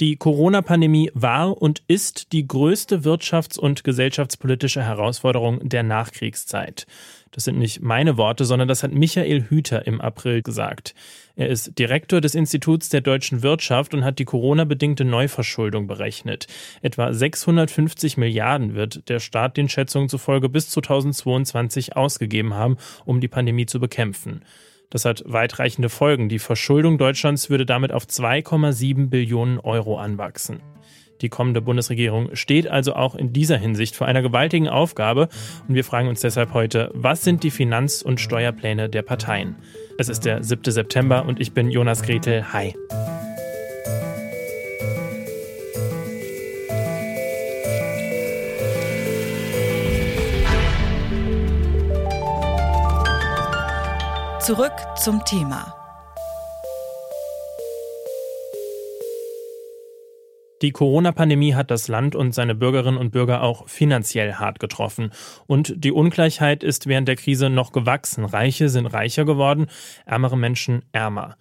Die Corona-Pandemie war und ist die größte wirtschafts- und gesellschaftspolitische Herausforderung der Nachkriegszeit. Das sind nicht meine Worte, sondern das hat Michael Hüther im April gesagt. Er ist Direktor des Instituts der deutschen Wirtschaft und hat die Corona-bedingte Neuverschuldung berechnet. Etwa 650 Milliarden wird der Staat den Schätzungen zufolge bis 2022 ausgegeben haben, um die Pandemie zu bekämpfen. Das hat weitreichende Folgen. Die Verschuldung Deutschlands würde damit auf 2,7 Billionen Euro anwachsen. Die kommende Bundesregierung steht also auch in dieser Hinsicht vor einer gewaltigen Aufgabe. Und wir fragen uns deshalb heute, was sind die Finanz- und Steuerpläne der Parteien? Es ist der 7. September und ich bin Jonas Gretel. Hi. Zurück zum Thema. Die Corona-Pandemie hat das Land und seine Bürgerinnen und Bürger auch finanziell hart getroffen. Und die Ungleichheit ist während der Krise noch gewachsen. Reiche sind reicher geworden, ärmere Menschen ärmer.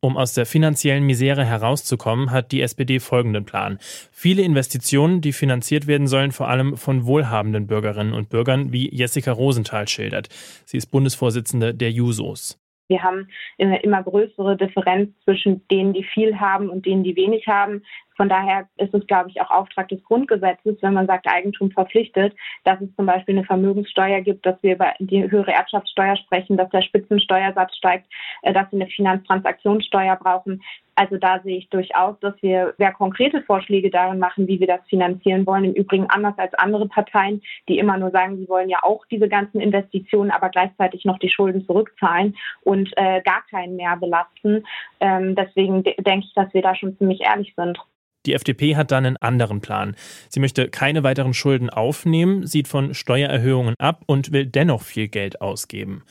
Um aus der finanziellen Misere herauszukommen, hat die SPD folgenden Plan. Viele Investitionen, die finanziert werden sollen, vor allem von wohlhabenden Bürgerinnen und Bürgern, wie Jessica Rosenthal schildert. Sie ist Bundesvorsitzende der Jusos. Wir haben eine immer größere Differenz zwischen denen, die viel haben und denen, die wenig haben. Von daher ist es, glaube ich, auch Auftrag des Grundgesetzes, wenn man sagt, Eigentum verpflichtet, dass es zum Beispiel eine Vermögenssteuer gibt, dass wir über die höhere Erbschaftssteuer sprechen, dass der Spitzensteuersatz steigt, dass wir eine Finanztransaktionssteuer brauchen. Also da sehe ich durchaus, dass wir sehr konkrete Vorschläge darin machen, wie wir das finanzieren wollen. Im Übrigen anders als andere Parteien, die immer nur sagen, sie wollen ja auch diese ganzen Investitionen, aber gleichzeitig noch die Schulden zurückzahlen und gar keinen mehr belasten. Deswegen denke ich, dass wir da schon ziemlich ehrlich sind. Die FDP hat dann einen anderen Plan. Sie möchte keine weiteren Schulden aufnehmen, sieht von Steuererhöhungen ab und will dennoch viel Geld ausgeben.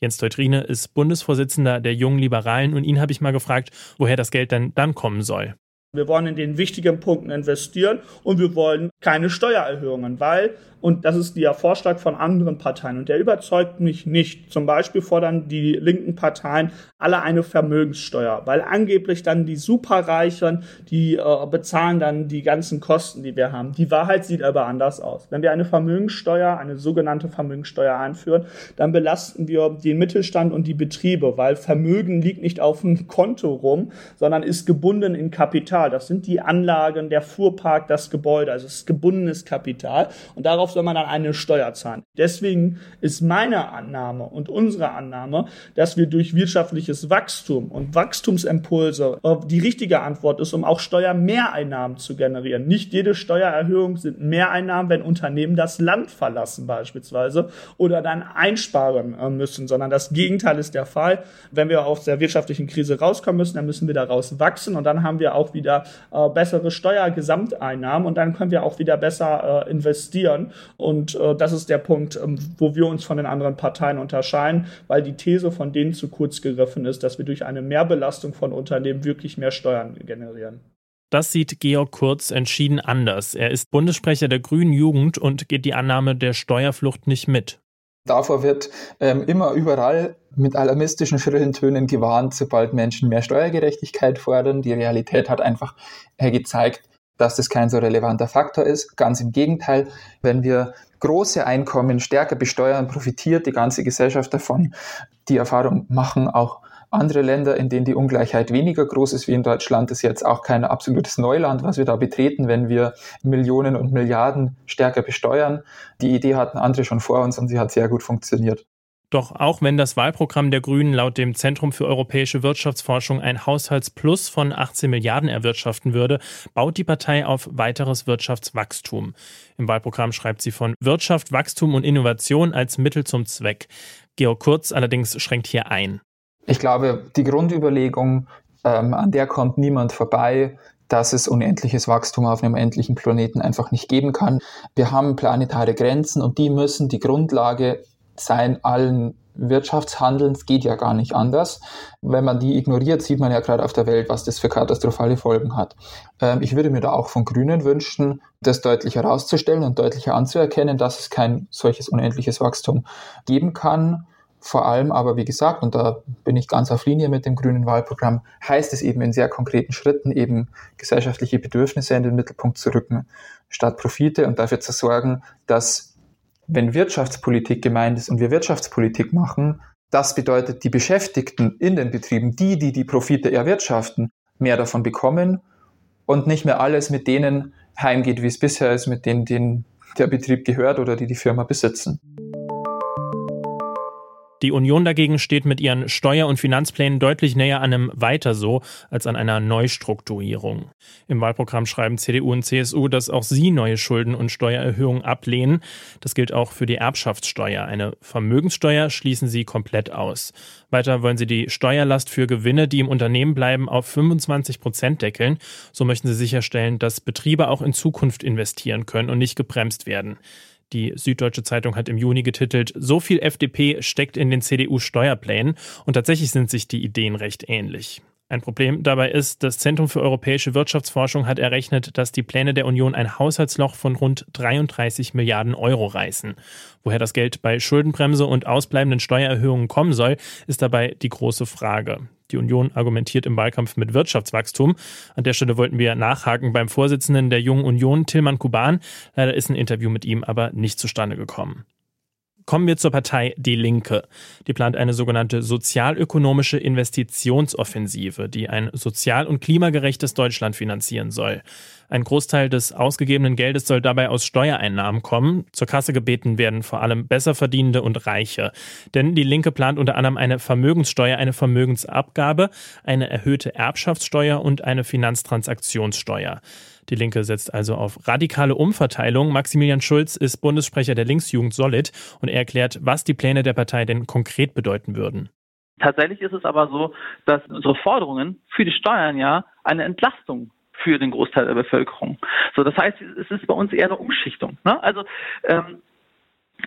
Jens Teutrine ist Bundesvorsitzender der Jungen Liberalen und ihn habe ich mal gefragt, woher das Geld denn dann kommen soll. Wir wollen in den wichtigen Punkten investieren und wir wollen keine Steuererhöhungen, weil, und das ist der Vorschlag von anderen Parteien und der überzeugt mich nicht. Zum Beispiel fordern die linken Parteien alle eine Vermögenssteuer, weil angeblich dann die Superreichen, die bezahlen dann die ganzen Kosten, die wir haben. Die Wahrheit sieht aber anders aus. Wenn wir eine Vermögenssteuer, eine sogenannte Vermögenssteuer einführen, dann belasten wir den Mittelstand und die Betriebe, weil Vermögen liegt nicht auf dem Konto rum, sondern ist gebunden in Kapital. Das sind die Anlagen, der Fuhrpark, das Gebäude, also es ist gebundenes Kapital und darauf soll man dann eine Steuer zahlen. Deswegen ist meine Annahme und unsere Annahme, dass wir durch wirtschaftliches Wachstum und Wachstumsimpulse die richtige Antwort ist, um auch Steuermehreinnahmen zu generieren. Nicht jede Steuererhöhung sind Mehreinnahmen, wenn Unternehmen das Land verlassen beispielsweise oder dann einsparen müssen, sondern das Gegenteil ist der Fall. Wenn wir aus der wirtschaftlichen Krise rauskommen müssen, dann müssen wir daraus wachsen und dann haben wir auch wieder bessere Steuergesamteinnahmen und dann können wir auch wieder besser investieren und das ist der Punkt, wo wir uns von den anderen Parteien unterscheiden, weil die These von denen zu kurz gegriffen ist, dass wir durch eine Mehrbelastung von Unternehmen wirklich mehr Steuern generieren. Das sieht Georg Kurz entschieden anders. Er ist Bundessprecher der Grünen Jugend und geht die Annahme der Steuerflucht nicht mit. Davor wird immer überall mit alarmistischen schrillen Tönen gewarnt, sobald Menschen mehr Steuergerechtigkeit fordern. Die Realität hat einfach gezeigt, dass das kein so relevanter Faktor ist. Ganz im Gegenteil, wenn wir große Einkommen stärker besteuern, profitiert die ganze Gesellschaft davon. Die Erfahrung machen auch andere Länder, in denen die Ungleichheit weniger groß ist wie in Deutschland. Das ist jetzt auch kein absolutes Neuland, was wir da betreten, wenn wir Millionen und Milliarden stärker besteuern. Die Idee hatten andere schon vor uns und sie hat sehr gut funktioniert. Doch auch wenn das Wahlprogramm der Grünen laut dem Zentrum für Europäische Wirtschaftsforschung ein Haushaltsplus von 18 Milliarden erwirtschaften würde, baut die Partei auf weiteres Wirtschaftswachstum. Im Wahlprogramm schreibt sie von Wirtschaft, Wachstum und Innovation als Mittel zum Zweck. Georg Kurz allerdings schränkt hier ein. Ich glaube, die Grundüberlegung, an der kommt niemand vorbei, dass es unendliches Wachstum auf einem endlichen Planeten einfach nicht geben kann. Wir haben planetare Grenzen und die müssen die Grundlage sein allen Wirtschaftshandelns, geht ja gar nicht anders. Wenn man die ignoriert, sieht man ja gerade auf der Welt, was das für katastrophale Folgen hat. Ich würde mir da auch von Grünen wünschen, das deutlich herauszustellen und deutlicher anzuerkennen, dass es kein solches unendliches Wachstum geben kann. Vor allem aber, wie gesagt, und da bin ich ganz auf Linie mit dem grünen Wahlprogramm, heißt es eben in sehr konkreten Schritten eben gesellschaftliche Bedürfnisse in den Mittelpunkt zu rücken, statt Profite, und dafür zu sorgen, dass, wenn Wirtschaftspolitik gemeint ist und wir Wirtschaftspolitik machen, das bedeutet, die Beschäftigten in den Betrieben, die Profite erwirtschaften, mehr davon bekommen und nicht mehr alles mit denen heimgeht, wie es bisher ist, mit denen der Betrieb gehört oder die Firma besitzen. Die Union dagegen steht mit ihren Steuer- und Finanzplänen deutlich näher an einem Weiter so als an einer Neustrukturierung. Im Wahlprogramm schreiben CDU und CSU, dass auch sie neue Schulden und Steuererhöhungen ablehnen. Das gilt auch für die Erbschaftssteuer. Eine Vermögenssteuer schließen sie komplett aus. Weiter wollen sie die Steuerlast für Gewinne, die im Unternehmen bleiben, auf 25% deckeln. So möchten sie sicherstellen, dass Betriebe auch in Zukunft investieren können und nicht gebremst werden. Die Süddeutsche Zeitung hat im Juni getitelt, so viel FDP steckt in den CDU-Steuerplänen, und tatsächlich sind sich die Ideen recht ähnlich. Ein Problem dabei ist, das Zentrum für Europäische Wirtschaftsforschung hat errechnet, dass die Pläne der Union ein Haushaltsloch von rund 33 Milliarden € reißen. Woher das Geld bei Schuldenbremse und ausbleibenden Steuererhöhungen kommen soll, ist dabei die große Frage. Die Union argumentiert im Wahlkampf mit Wirtschaftswachstum. An der Stelle wollten wir nachhaken beim Vorsitzenden der Jungen Union, Tilman Kuban. Leider ist ein Interview mit ihm aber nicht zustande gekommen. Kommen wir zur Partei Die Linke. Die plant eine sogenannte sozialökonomische Investitionsoffensive, die ein sozial- und klimagerechtes Deutschland finanzieren soll. Ein Großteil des ausgegebenen Geldes soll dabei aus Steuereinnahmen kommen. Zur Kasse gebeten werden vor allem Besserverdienende und Reiche. Denn Die Linke plant unter anderem eine Vermögenssteuer, eine Vermögensabgabe, eine erhöhte Erbschaftssteuer und eine Finanztransaktionssteuer. Die Linke setzt also auf radikale Umverteilung. Maximilian Schulz ist Bundessprecher der Linksjugend Solid und er erklärt, was die Pläne der Partei denn konkret bedeuten würden. Tatsächlich ist es aber so, dass unsere Forderungen für die Steuern ja eine Entlastung für den Großteil der Bevölkerung. So, das heißt, es ist bei uns eher eine Umschichtung, ne? Also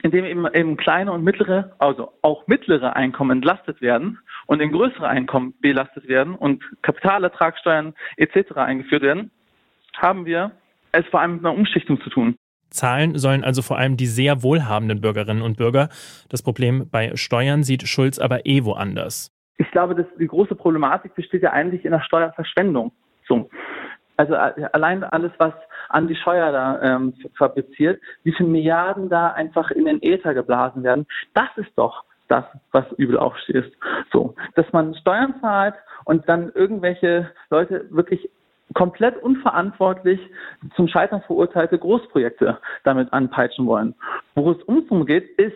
indem eben kleine und mittlere, also auch mittlere Einkommen entlastet werden und in größere Einkommen belastet werden und Kapitalertragssteuern etc. eingeführt werden, haben wir es vor allem mit einer Umschichtung zu tun. Zahlen sollen also vor allem die sehr wohlhabenden Bürgerinnen und Bürger. Das Problem bei Steuern sieht Schulz aber eh woanders. Ich glaube, dass die große Problematik besteht ja eigentlich in der Steuerverschwendung. So. Also allein alles, was Andi Scheuer da fabriziert, wie viele Milliarden da einfach in den Äther geblasen werden, das ist doch das, was übel aufstößt. So, dass man Steuern zahlt und dann irgendwelche Leute wirklich komplett unverantwortlich zum Scheitern verurteilte Großprojekte damit anpeitschen wollen. Wo es umsum geht, ist,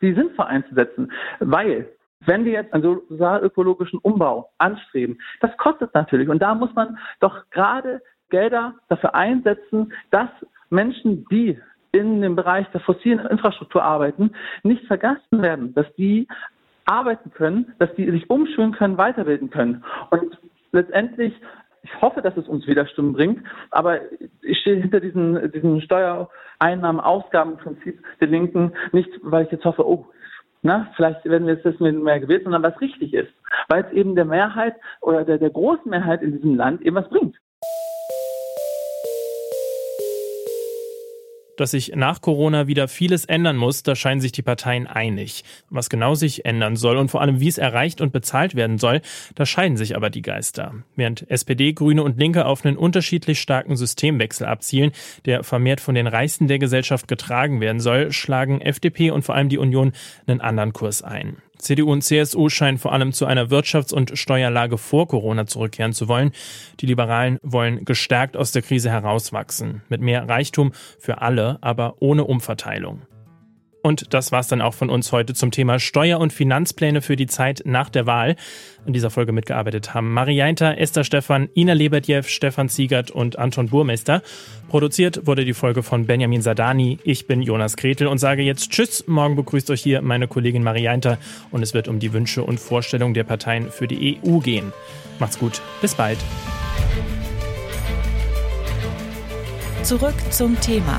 die sinnvoll einzusetzen. Weil, wenn wir jetzt einen sozialökologischen Umbau anstreben, das kostet natürlich. Und da muss man doch gerade Gelder dafür einsetzen, dass Menschen, die in dem Bereich der fossilen Infrastruktur arbeiten, nicht vergessen werden, dass die arbeiten können, dass die sich umschulen können, weiterbilden können. Und letztendlich, ich hoffe, dass es uns wieder Stimmen bringt, aber ich stehe hinter diesem Steuereinnahmen-Ausgaben-Prinzip der Linken nicht, weil ich jetzt hoffe, vielleicht werden wir jetzt das mit mehr gewählt, sondern was richtig ist, weil es eben der Mehrheit oder der großen Mehrheit in diesem Land eben was bringt. Dass sich nach Corona wieder vieles ändern muss, da scheinen sich die Parteien einig. Was genau sich ändern soll und vor allem wie es erreicht und bezahlt werden soll, da scheiden sich aber die Geister. Während SPD, Grüne und Linke auf einen unterschiedlich starken Systemwechsel abzielen, der vermehrt von den Reichsten der Gesellschaft getragen werden soll, schlagen FDP und vor allem die Union einen anderen Kurs ein. CDU und CSU scheinen vor allem zu einer Wirtschafts- und Steuerlage vor Corona zurückkehren zu wollen. Die Liberalen wollen gestärkt aus der Krise herauswachsen. Mit mehr Reichtum für alle, aber ohne Umverteilung. Und das war's dann auch von uns heute zum Thema Steuer- und Finanzpläne für die Zeit nach der Wahl. An dieser Folge mitgearbeitet haben Marienta, Esther Stefan, Ina Lebedjev, Stefan Siegert und Anton Burmester. Produziert wurde die Folge von Benjamin Sadani. Ich bin Jonas Gretel und sage jetzt Tschüss. Morgen begrüßt euch hier meine Kollegin Marienta und es wird um die Wünsche und Vorstellungen der Parteien für die EU gehen. Macht's gut, bis bald. Zurück zum Thema